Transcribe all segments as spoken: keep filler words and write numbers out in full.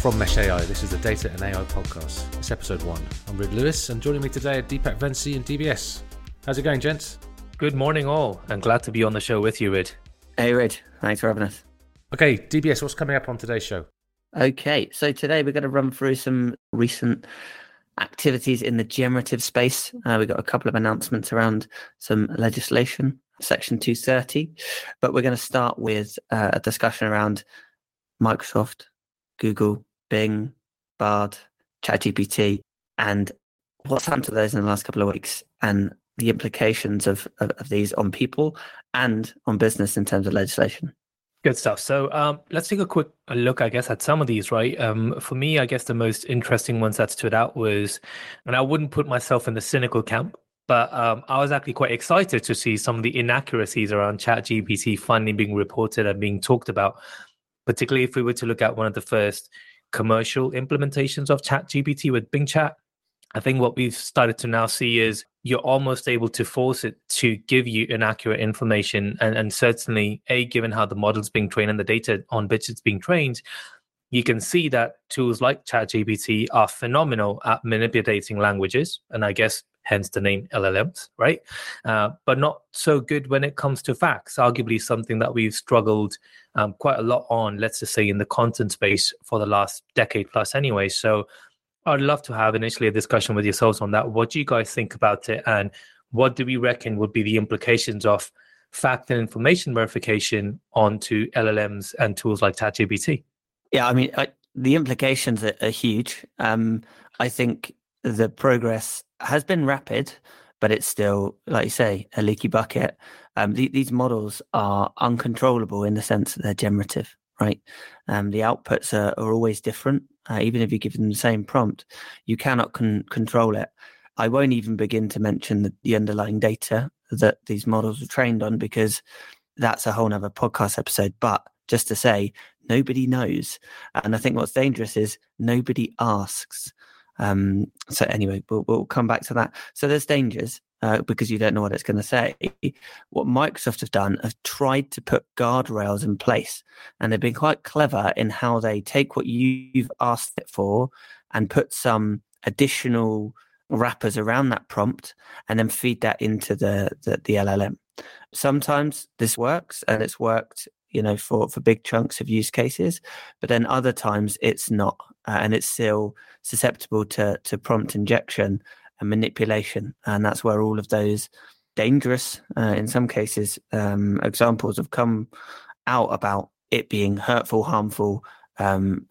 From Mesh A I, this is the Data and A I Podcast. It's episode one. I'm Rhyd Lewis, and joining me today are Deepak Ramchandani and D B S. How's it going, gents? Good morning, all, and glad to be on the show with you, Rhyd. Hey, Rhyd. Thanks for having us. Okay, D B S, what's coming up on today's show? Okay, so today we're going to run through some recent activities in the generative space. Uh, we've got a couple of announcements around some legislation, Section two thirty, but we're going to start with uh, a discussion around Microsoft, Google, Bing, Bard, ChatGPT, and what's happened to those in the last couple of weeks and the implications of, of, of these on people and on business in terms of legislation. Good stuff. So um, let's take a quick look, I guess, at some of these, right? Um, for me, I guess the most interesting ones that stood out was, and I wouldn't put myself in the cynical camp, but um, I was actually quite excited to see some of the inaccuracies around ChatGPT finally being reported and being talked about, particularly if we were to look at one of the first commercial implementations of ChatGPT with Bing Chat. I think what we've started to now see is you're almost able to force it to give you inaccurate information. And, and certainly, A, given how the model's being trained and the data on which it's being trained, you can see that tools like ChatGPT are phenomenal at manipulating languages. And I guess hence the name L L Ms, right? Uh, but not so good when it comes to facts, arguably something that we've struggled um, quite a lot on, let's just say in the content space for the last decade plus anyway. So I'd love to have initially a discussion with yourselves on that. What do you guys think about it? And what do we reckon would be the implications of fact and information verification onto L L Ms and tools like ChatGPT? Yeah, I mean, I, the implications are, are huge. Um, I think the progress has been rapid, but it's still, like you say, a leaky bucket. Um, the, these models are uncontrollable in the sense that they're generative, right? Um, the outputs are, are always different. Uh, even if you give them the same prompt, you cannot con- control it. I won't even begin to mention the, the underlying data that these models are trained on, because that's a whole nother podcast episode. But just to say, nobody knows. And I think what's dangerous is nobody asks. Um, so anyway, we'll, we'll come back to that. So there's dangers uh, because you don't know what it's going to say. What Microsoft have done, have tried to put guardrails in place, and they've been quite clever in how they take what you've asked it for and put some additional wrappers around that prompt and then feed that into the, the, the L L M. Sometimes this works, and it's worked, you know, for, for big chunks of use cases, but then other times it's not, uh, and it's still susceptible to, to prompt injection and manipulation. And that's where all of those dangerous, uh, in some cases, um, examples have come out about it being hurtful, harmful, um,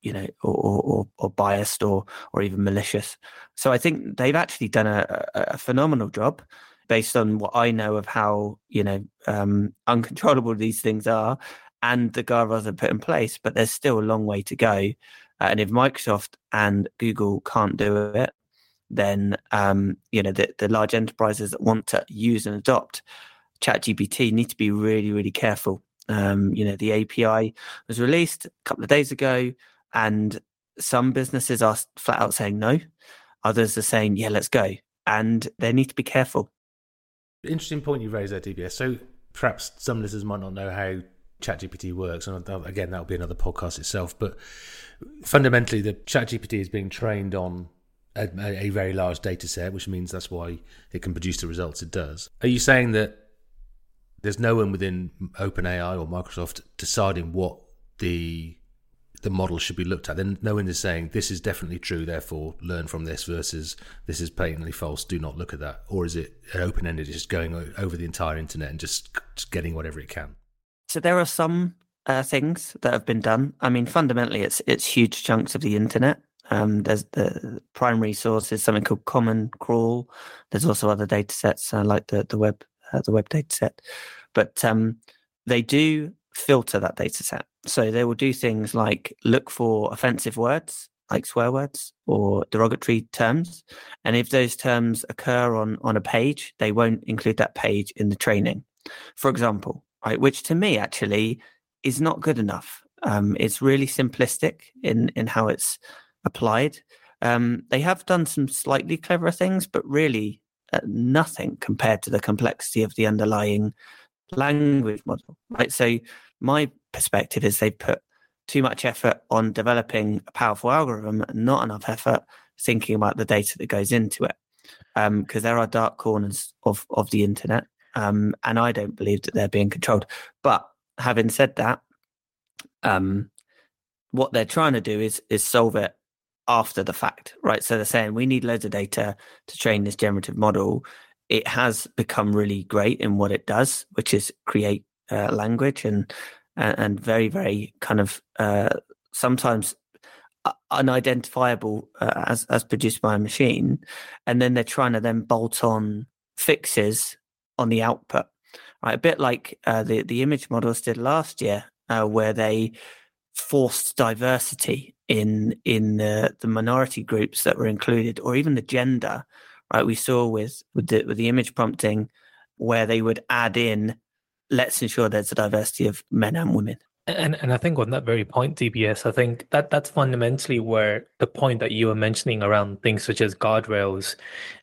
you know, or, or, or biased or, or even malicious. So I think they've actually done a, a phenomenal job. Based on what I know of how, you know, um, uncontrollable these things are and the guardrails are put in place, but there's still a long way to go. Uh, and if Microsoft and Google can't do it, then, um, you know, the, the large enterprises that want to use and adopt ChatGPT need to be really, really careful. Um, you know, the A P I was released a couple of days ago, and some businesses are flat out saying no. Others are saying, yeah, let's go. And they need to be careful. Interesting point you raised there, D B S. So perhaps some listeners might not know how ChatGPT works, and again, that'll be another podcast itself. But fundamentally, the ChatGPT is being trained on a, a very large data set, which means that's why it can produce the results it does. Are you saying that there's no one within OpenAI or Microsoft deciding what the the model should be looked at? Then no one is saying this is definitely true, therefore learn from this, versus this is patently false, do not look at that? Or is it an open-ended, just going over the entire internet and just, just getting whatever it can? So there are some uh, things that have been done. I mean, fundamentally, it's it's huge chunks of the internet. Um, there's the primary source is something called Common Crawl. There's also other data sets uh, like the the web uh, the web data set, but um, they do filter that data set. So they will do things like look for offensive words, like swear words or derogatory terms. And if those terms occur on, on a page, they won't include that page in the training, for example, right? Which to me actually is not good enough. Um, it's really simplistic in, in how it's applied. Um, they have done some slightly cleverer things, but really uh, nothing compared to the complexity of the underlying language model, right? So my perspective is they put too much effort on developing a powerful algorithm and not enough effort thinking about the data that goes into it. Um, because there are dark corners of, of the internet. Um, and I don't believe that they're being controlled. But having said that, um, what they're trying to do is is solve it after the fact, right? So they're saying we need loads of data to train this generative model. It has become really great in what it does, which is create uh, language and, and and very, very kind of uh, sometimes unidentifiable uh, as as produced by a machine. And then they're trying to then bolt on fixes on the output, right? A bit like uh, the, the image models did last year, uh, where they forced diversity in in the, the minority groups that were included, or even the gender, right? We saw with with the, with the image prompting where they would add in, let's ensure there's a diversity of men and women. And and I think on that very point, D B S, I think that that's fundamentally where the point that you were mentioning around things such as guardrails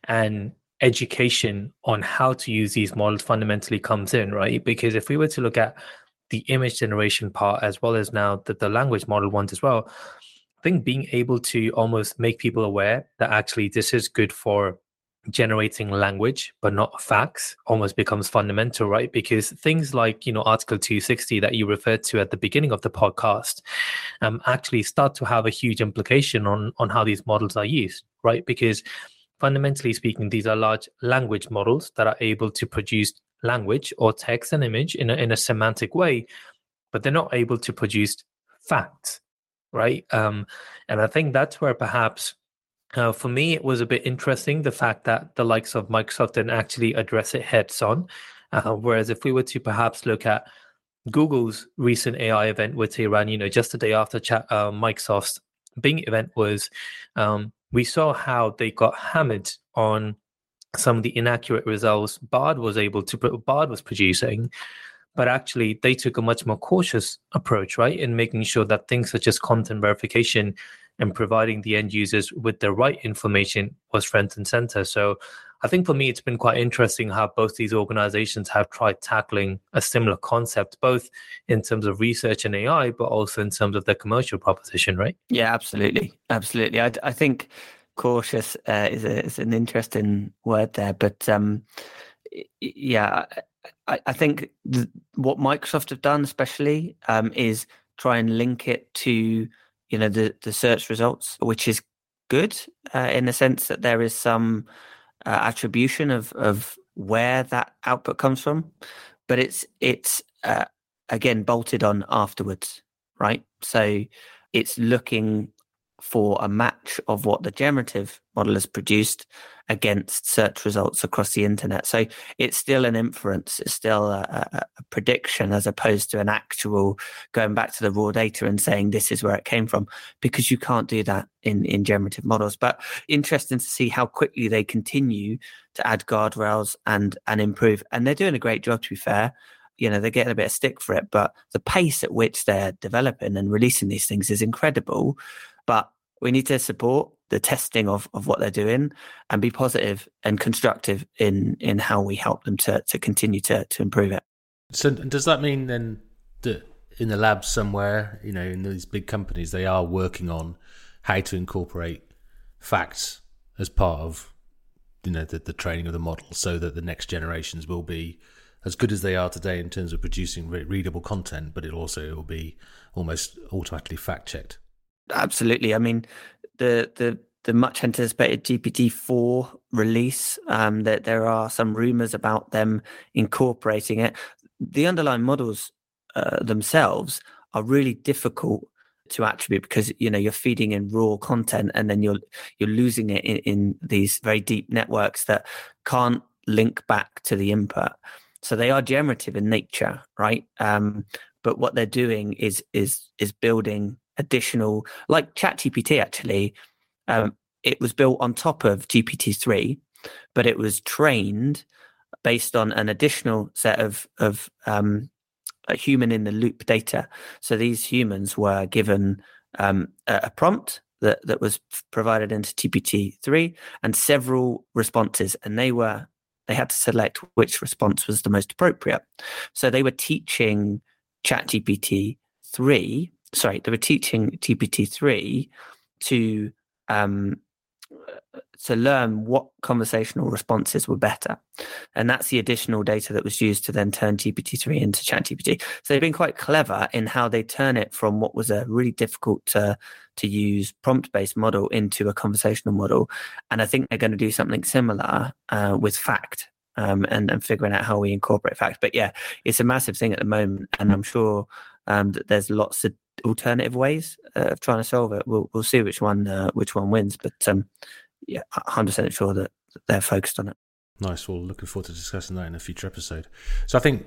and education on how to use these models fundamentally comes in, right? Because if we were to look at the image generation part, as well as now the, the language model ones as well, I think being able to almost make people aware that actually this is good for generating language, but not facts, almost becomes fundamental, right? Because things like, you know, Article two sixty that you referred to at the beginning of the podcast um, actually start to have a huge implication on, on how these models are used, right? Because fundamentally speaking, these are large language models that are able to produce language or text and image in a, in a semantic way, but they're not able to produce facts, right? Um, and I think that's where perhaps, uh, for me, it was a bit interesting, the fact that the likes of Microsoft didn't actually address it heads on. Uh, whereas if we were to perhaps look at Google's recent A I event, which they ran, you know, just the day after chat, uh, Microsoft's Bing event was... Um, we saw how they got hammered on some of the inaccurate results Bard was able to Bard was producing, but actually they took a much more cautious approach, right, in making sure that things such as content verification and providing the end users with the right information was front and center. So I think for me, it's been quite interesting how both these organizations have tried tackling a similar concept, both in terms of research and A I, but also in terms of their commercial proposition, right? Yeah, absolutely. Absolutely. I, I think cautious uh, is, a, is an interesting word there. But um, yeah, I, I think th- what Microsoft have done especially um, is try and link it to, you know, the, the search results, which is good uh, in the sense that there is some... Uh, attribution of of where that output comes from, but it's it's uh, again bolted on afterwards, right? So it's looking for a match of what the generative model has produced against search results across the internet. So it's still an inference, it's still a, a, a prediction as opposed to an actual going back to the raw data and saying this is where it came from, because you can't do that in, in generative models. But interesting to see how quickly they continue to add guardrails and and improve. And they're doing a great job, to be fair. You know, they're getting a bit of stick for it, but the pace at which they're developing and releasing these things is incredible. But we need to support the testing of, of what they're doing and be positive and constructive in, in how we help them to, to continue to, to improve it. So does that mean then that in the lab somewhere, you know, in these big companies, they are working on how to incorporate facts as part of, you know, the, the training of the model so that the next generations will be as good as they are today in terms of producing re- readable content, but it also will be almost automatically fact-checked? Absolutely. I mean, the the the much anticipated G P T four release, um, that there are some rumours about them incorporating it. The underlying models uh, themselves are really difficult to attribute because, you know, you're feeding in raw content and then you're you're losing it in, in these very deep networks that can't link back to the input. So they are generative in nature, right? Um, but what they're doing is is is building additional, like ChatGPT actually, um, it was built on top of G P T three, but it was trained based on an additional set of of um, a human in the loop data. So these humans were given um, a, a prompt that that was provided into G P T three and several responses, and they were they had to select which response was the most appropriate. So they were teaching ChatGPT three sorry, they were teaching G P T three to um, to learn what conversational responses were better. And that's the additional data that was used to then turn G P T three into ChatGPT. So they've been quite clever in how they turn it from what was a really difficult to, to use prompt-based model into a conversational model. And I think they're going to do something similar uh, with fact um, and, and figuring out how we incorporate fact. But yeah, it's a massive thing at the moment. And I'm sure um, that there's lots of alternative ways uh, of trying to solve it. We'll, we'll see which one uh, which one wins. But um, yeah, one hundred percent sure that they're focused on it. Nice. Well, looking forward to discussing that in a future episode. So I think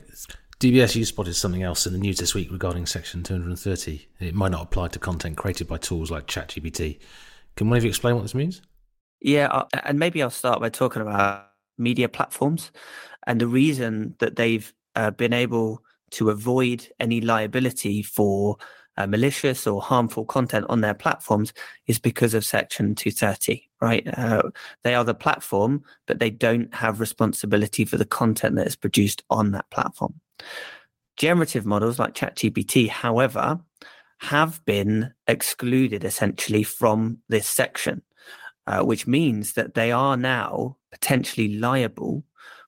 D B S, you spotted something else in the news this week regarding Section two thirty. It might not apply to content created by tools like ChatGPT. Can one of you explain what this means? Yeah, I'll, and maybe I'll start by talking about media platforms and the reason that they've uh, been able to avoid any liability for Uh, malicious or harmful content on their platforms is because of Section two thirty, right? Uh, they are the platform, but they don't have responsibility for the content that is produced on that platform. Generative models like ChatGPT, however, have been excluded essentially from this section, uh, which means that they are now potentially liable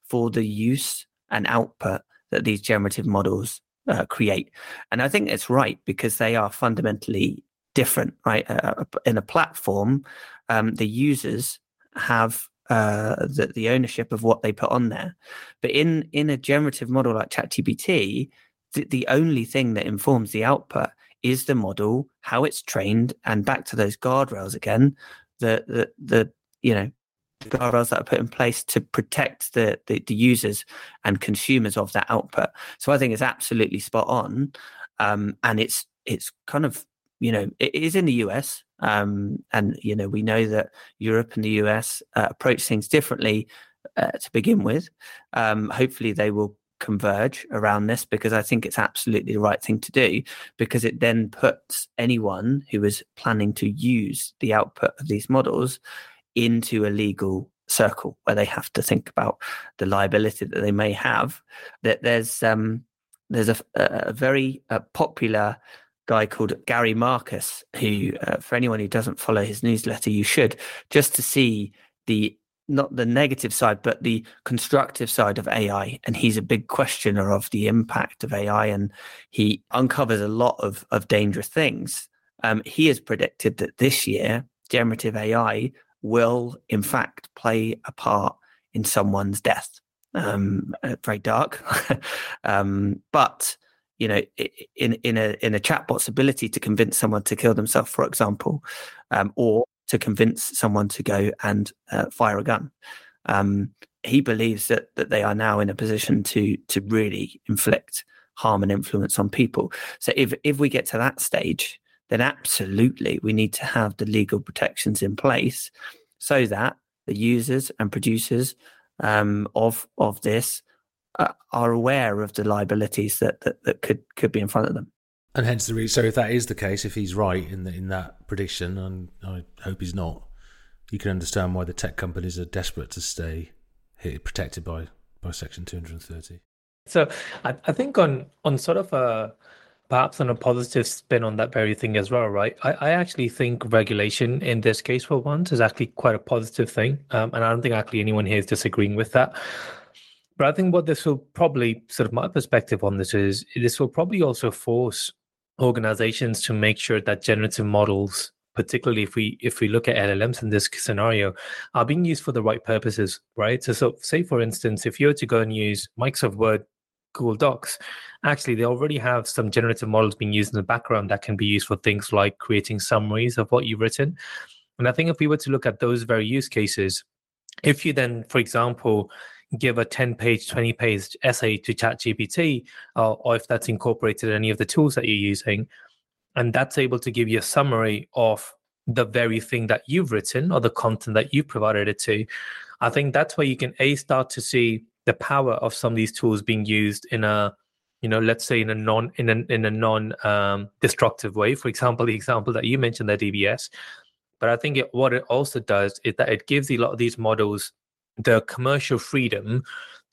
for the use and output that these generative models Uh, create. And I think it's right because they are fundamentally different, right? Uh, in a platform, um, the users have uh, the, the ownership of what they put on there. But in, in a generative model like ChatGPT, th- the only thing that informs the output is the model, how it's trained, and back to those guardrails again, the, the, the you know, guardrails that are put in place to protect the, the the users and consumers of that output. So I think it's absolutely spot on, um, and it's it's kind of you know it is in the U S, um, and you know we know that Europe and the U S uh, approach things differently uh, to begin with. Um, hopefully they will converge around this because I think it's absolutely the right thing to do because it then puts anyone who is planning to use the output of these models into a legal circle where they have to think about the liability that they may have. That there's um, there's a, a very uh, popular guy called Gary Marcus, who, uh, for anyone who doesn't follow his newsletter, you should, just to see the not the negative side, but the constructive side of A I. And he's a big questioner of the impact of A I, and he uncovers a lot of of dangerous things. Um, he has predicted that this year, generative A I will in fact play a part in someone's death. Um, very dark, um, but you know, in in a in a chatbot's ability to convince someone to kill themselves, for example, um, or to convince someone to go and uh, fire a gun. Um, he believes that that they are now in a position to to really inflict harm and influence on people. So if if we get to that stage, then absolutely we need to have the legal protections in place so that the users and producers um, of of this uh, are aware of the liabilities that, that that could could be in front of them. And hence the reason. So if that is the case, if he's right in the, in that prediction, and I hope he's not, you can understand why the tech companies are desperate to stay here, protected by by Section two thirty. So I, I think on on sort of a. Perhaps on a positive spin on that very thing as well, right? I, I actually think regulation in this case for once is actually quite a positive thing. Um, and I don't think actually anyone here is disagreeing with that. But I think what this will probably, sort of my perspective on this is, this will probably also force organizations to make sure that generative models, particularly if we if we look at L L Ms in this scenario, are being used for the right purposes, right? So, so say, for instance, if you were to go and use Microsoft Word, Google Docs, actually they already have some generative models being used in the background that can be used for things like creating summaries of what you've written. And I think if we were to look at those very use cases, if you then, for example, give a ten-page, twenty-page essay to ChatGPT, uh, or if that's incorporated in any of the tools that you're using, and that's able to give you a summary of the very thing that you've written or the content that you provided it to, I think that's where you can A, start to see the power of some of these tools being used in a, you know, let's say in a non in a in a non um, destructive way. For example, the example that you mentioned, the D B S. But I think it, what it also does is that it gives a lot of these models the commercial freedom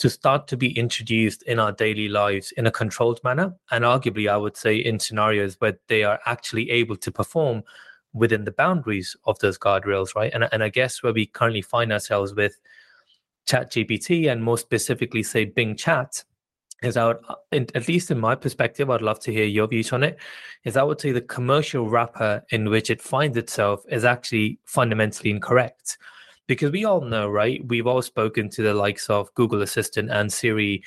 to start to be introduced in our daily lives in a controlled manner. And arguably, I would say in scenarios where they are actually able to perform within the boundaries of those guardrails, right? And, and I guess where we currently find ourselves with ChatGPT, and more specifically, say, Bing Chat, is I would, at least in my perspective, I'd love to hear your views on it, is I would say the commercial wrapper in which it finds itself is actually fundamentally incorrect. Because we all know, right, we've all spoken to the likes of Google Assistant and Siri,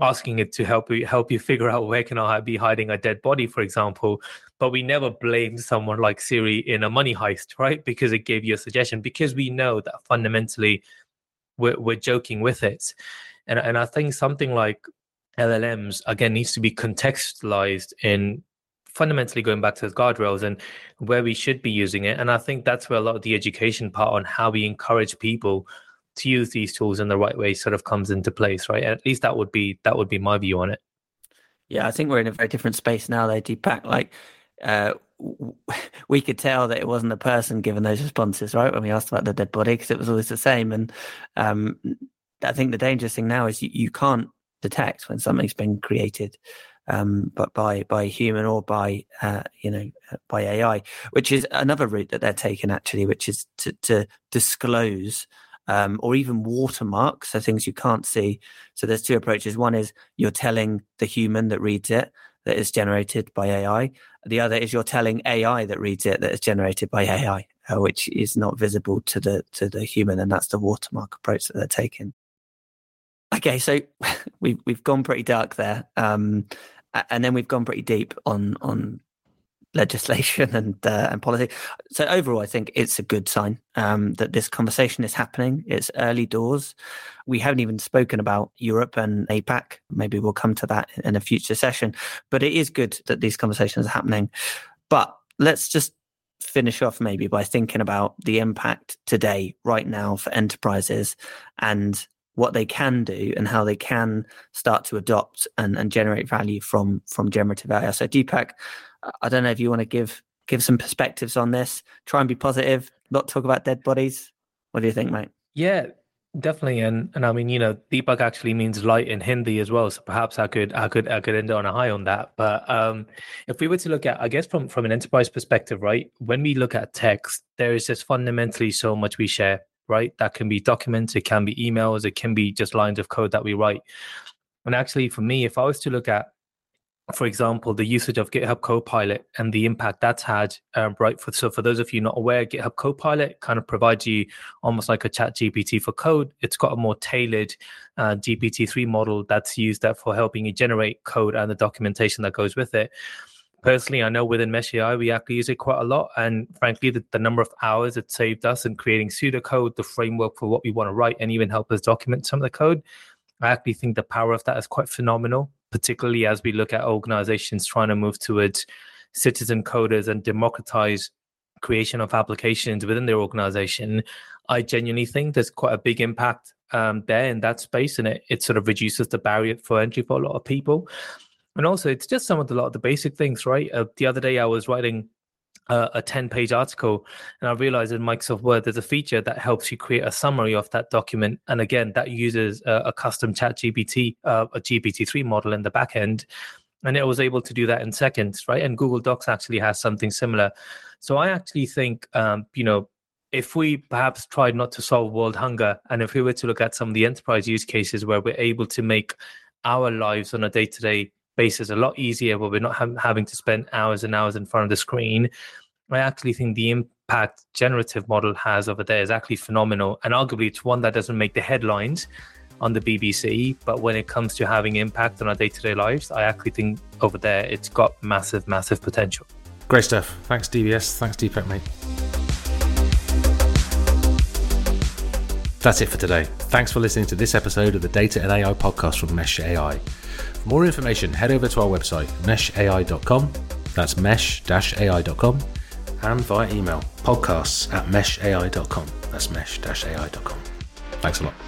asking it to help you help you figure out where can I be hiding a dead body, for example. But we never blame someone like Siri in a money heist, right? Because it gave you a suggestion, because we know that fundamentally we're, we're joking with it. And, and I think something like L L Ms, again, needs to be contextualized in fundamentally going back to the guardrails and where we should be using it. And I think that's where a lot of the education part on how we encourage people to use these tools in the right way sort of comes into place, right? At least that would be that would be my view on it. Yeah, I think we're in a very different space now, though, Deepak. Like, uh, we could tell that it wasn't a person giving those responses, right? When we asked about the dead body, because it was always the same. And um, I think the dangerous thing now is you, you can't detect when something's been created, um, but by by human or by uh, you know by A I, which is another route that they're taking actually, which is to to disclose. Um, or even watermarks, so things you can't see. So there's two approaches. One is you're telling the human that reads it that is generated by A I. The other is you're telling A I that reads it that is generated by A I, uh, which is not visible to the to the human, and that's the watermark approach that they're taking. Okay, so we've we've gone pretty dark there, um, and then we've gone pretty deep on on. legislation and uh, and policy. So overall, I think it's a good sign um, that this conversation is happening. It's early doors. We haven't even spoken about Europe and APAC. Maybe we'll come to that in a future session. But it is good that these conversations are happening. But let's just finish off maybe by thinking about the impact today, right now, for enterprises and what they can do and how they can start to adopt and, and generate value from, from generative A I. So Deepak, I don't know if you want to give give some perspectives on this, try and be positive, not talk about dead bodies. What do you think, mate? Yeah, definitely. And and I mean, you know, Deepak actually means light in Hindi as well. So perhaps I could I could I could end on a high on that. But um, if we were to look at, I guess, from, from an enterprise perspective, right, when we look at text, there is just fundamentally so much we share, right? That can be documents, it can be emails, it can be just lines of code that we write. And actually, for me, if I was to look at, for example, the usage of GitHub Copilot and the impact that's had, um, right? For, so for those of you not aware, GitHub Copilot kind of provides you almost like a ChatGPT for code. It's got a more tailored uh, G P T three model that's used that for helping you generate code and the documentation that goes with it. Personally, I know within Mesh A I, we actually use it quite a lot. And frankly, the, the number of hours it saved us in creating pseudocode, the framework for what we want to write, and even help us document some of the code, I actually think the power of that is quite phenomenal, particularly as we look at organizations trying to move towards citizen coders and democratize creation of applications within their organization. I genuinely think there's quite a big impact um, there in that space, and it, it sort of reduces the barrier for entry for a lot of people. And also, it's just some of the lot of the basic things, right? Uh, the other day, I was writing uh, a ten-page article, and I realized in Microsoft Word, there's a feature that helps you create a summary of that document. And again, that uses a, a custom ChatGPT, uh, a G P T three model in the back end, and it was able to do that in seconds, right? And Google Docs actually has something similar. So I actually think, um, you know, if we perhaps tried not to solve world hunger, and if we were to look at some of the enterprise use cases where we're able to make our lives on a day-to-day basis a lot easier, where we're not ha- having to spend hours and hours in front of the screen, I actually think the impact generative model has over there is actually phenomenal. And arguably, it's one that doesn't make the headlines on the B B C, but when it comes to having impact on our day-to-day lives, I actually think over there it's got massive, massive potential. Great stuff. Thanks, D B S. Thanks, Deepak, mate. That's it for today. Thanks for listening to this episode of the Data and A I podcast from Mesh A I. For more information, head over to our website, mesh a i dot com. That's mesh dash a i dot com. And via email, podcasts at mesh a i dot com. That's mesh dash a i dot com. Thanks a lot.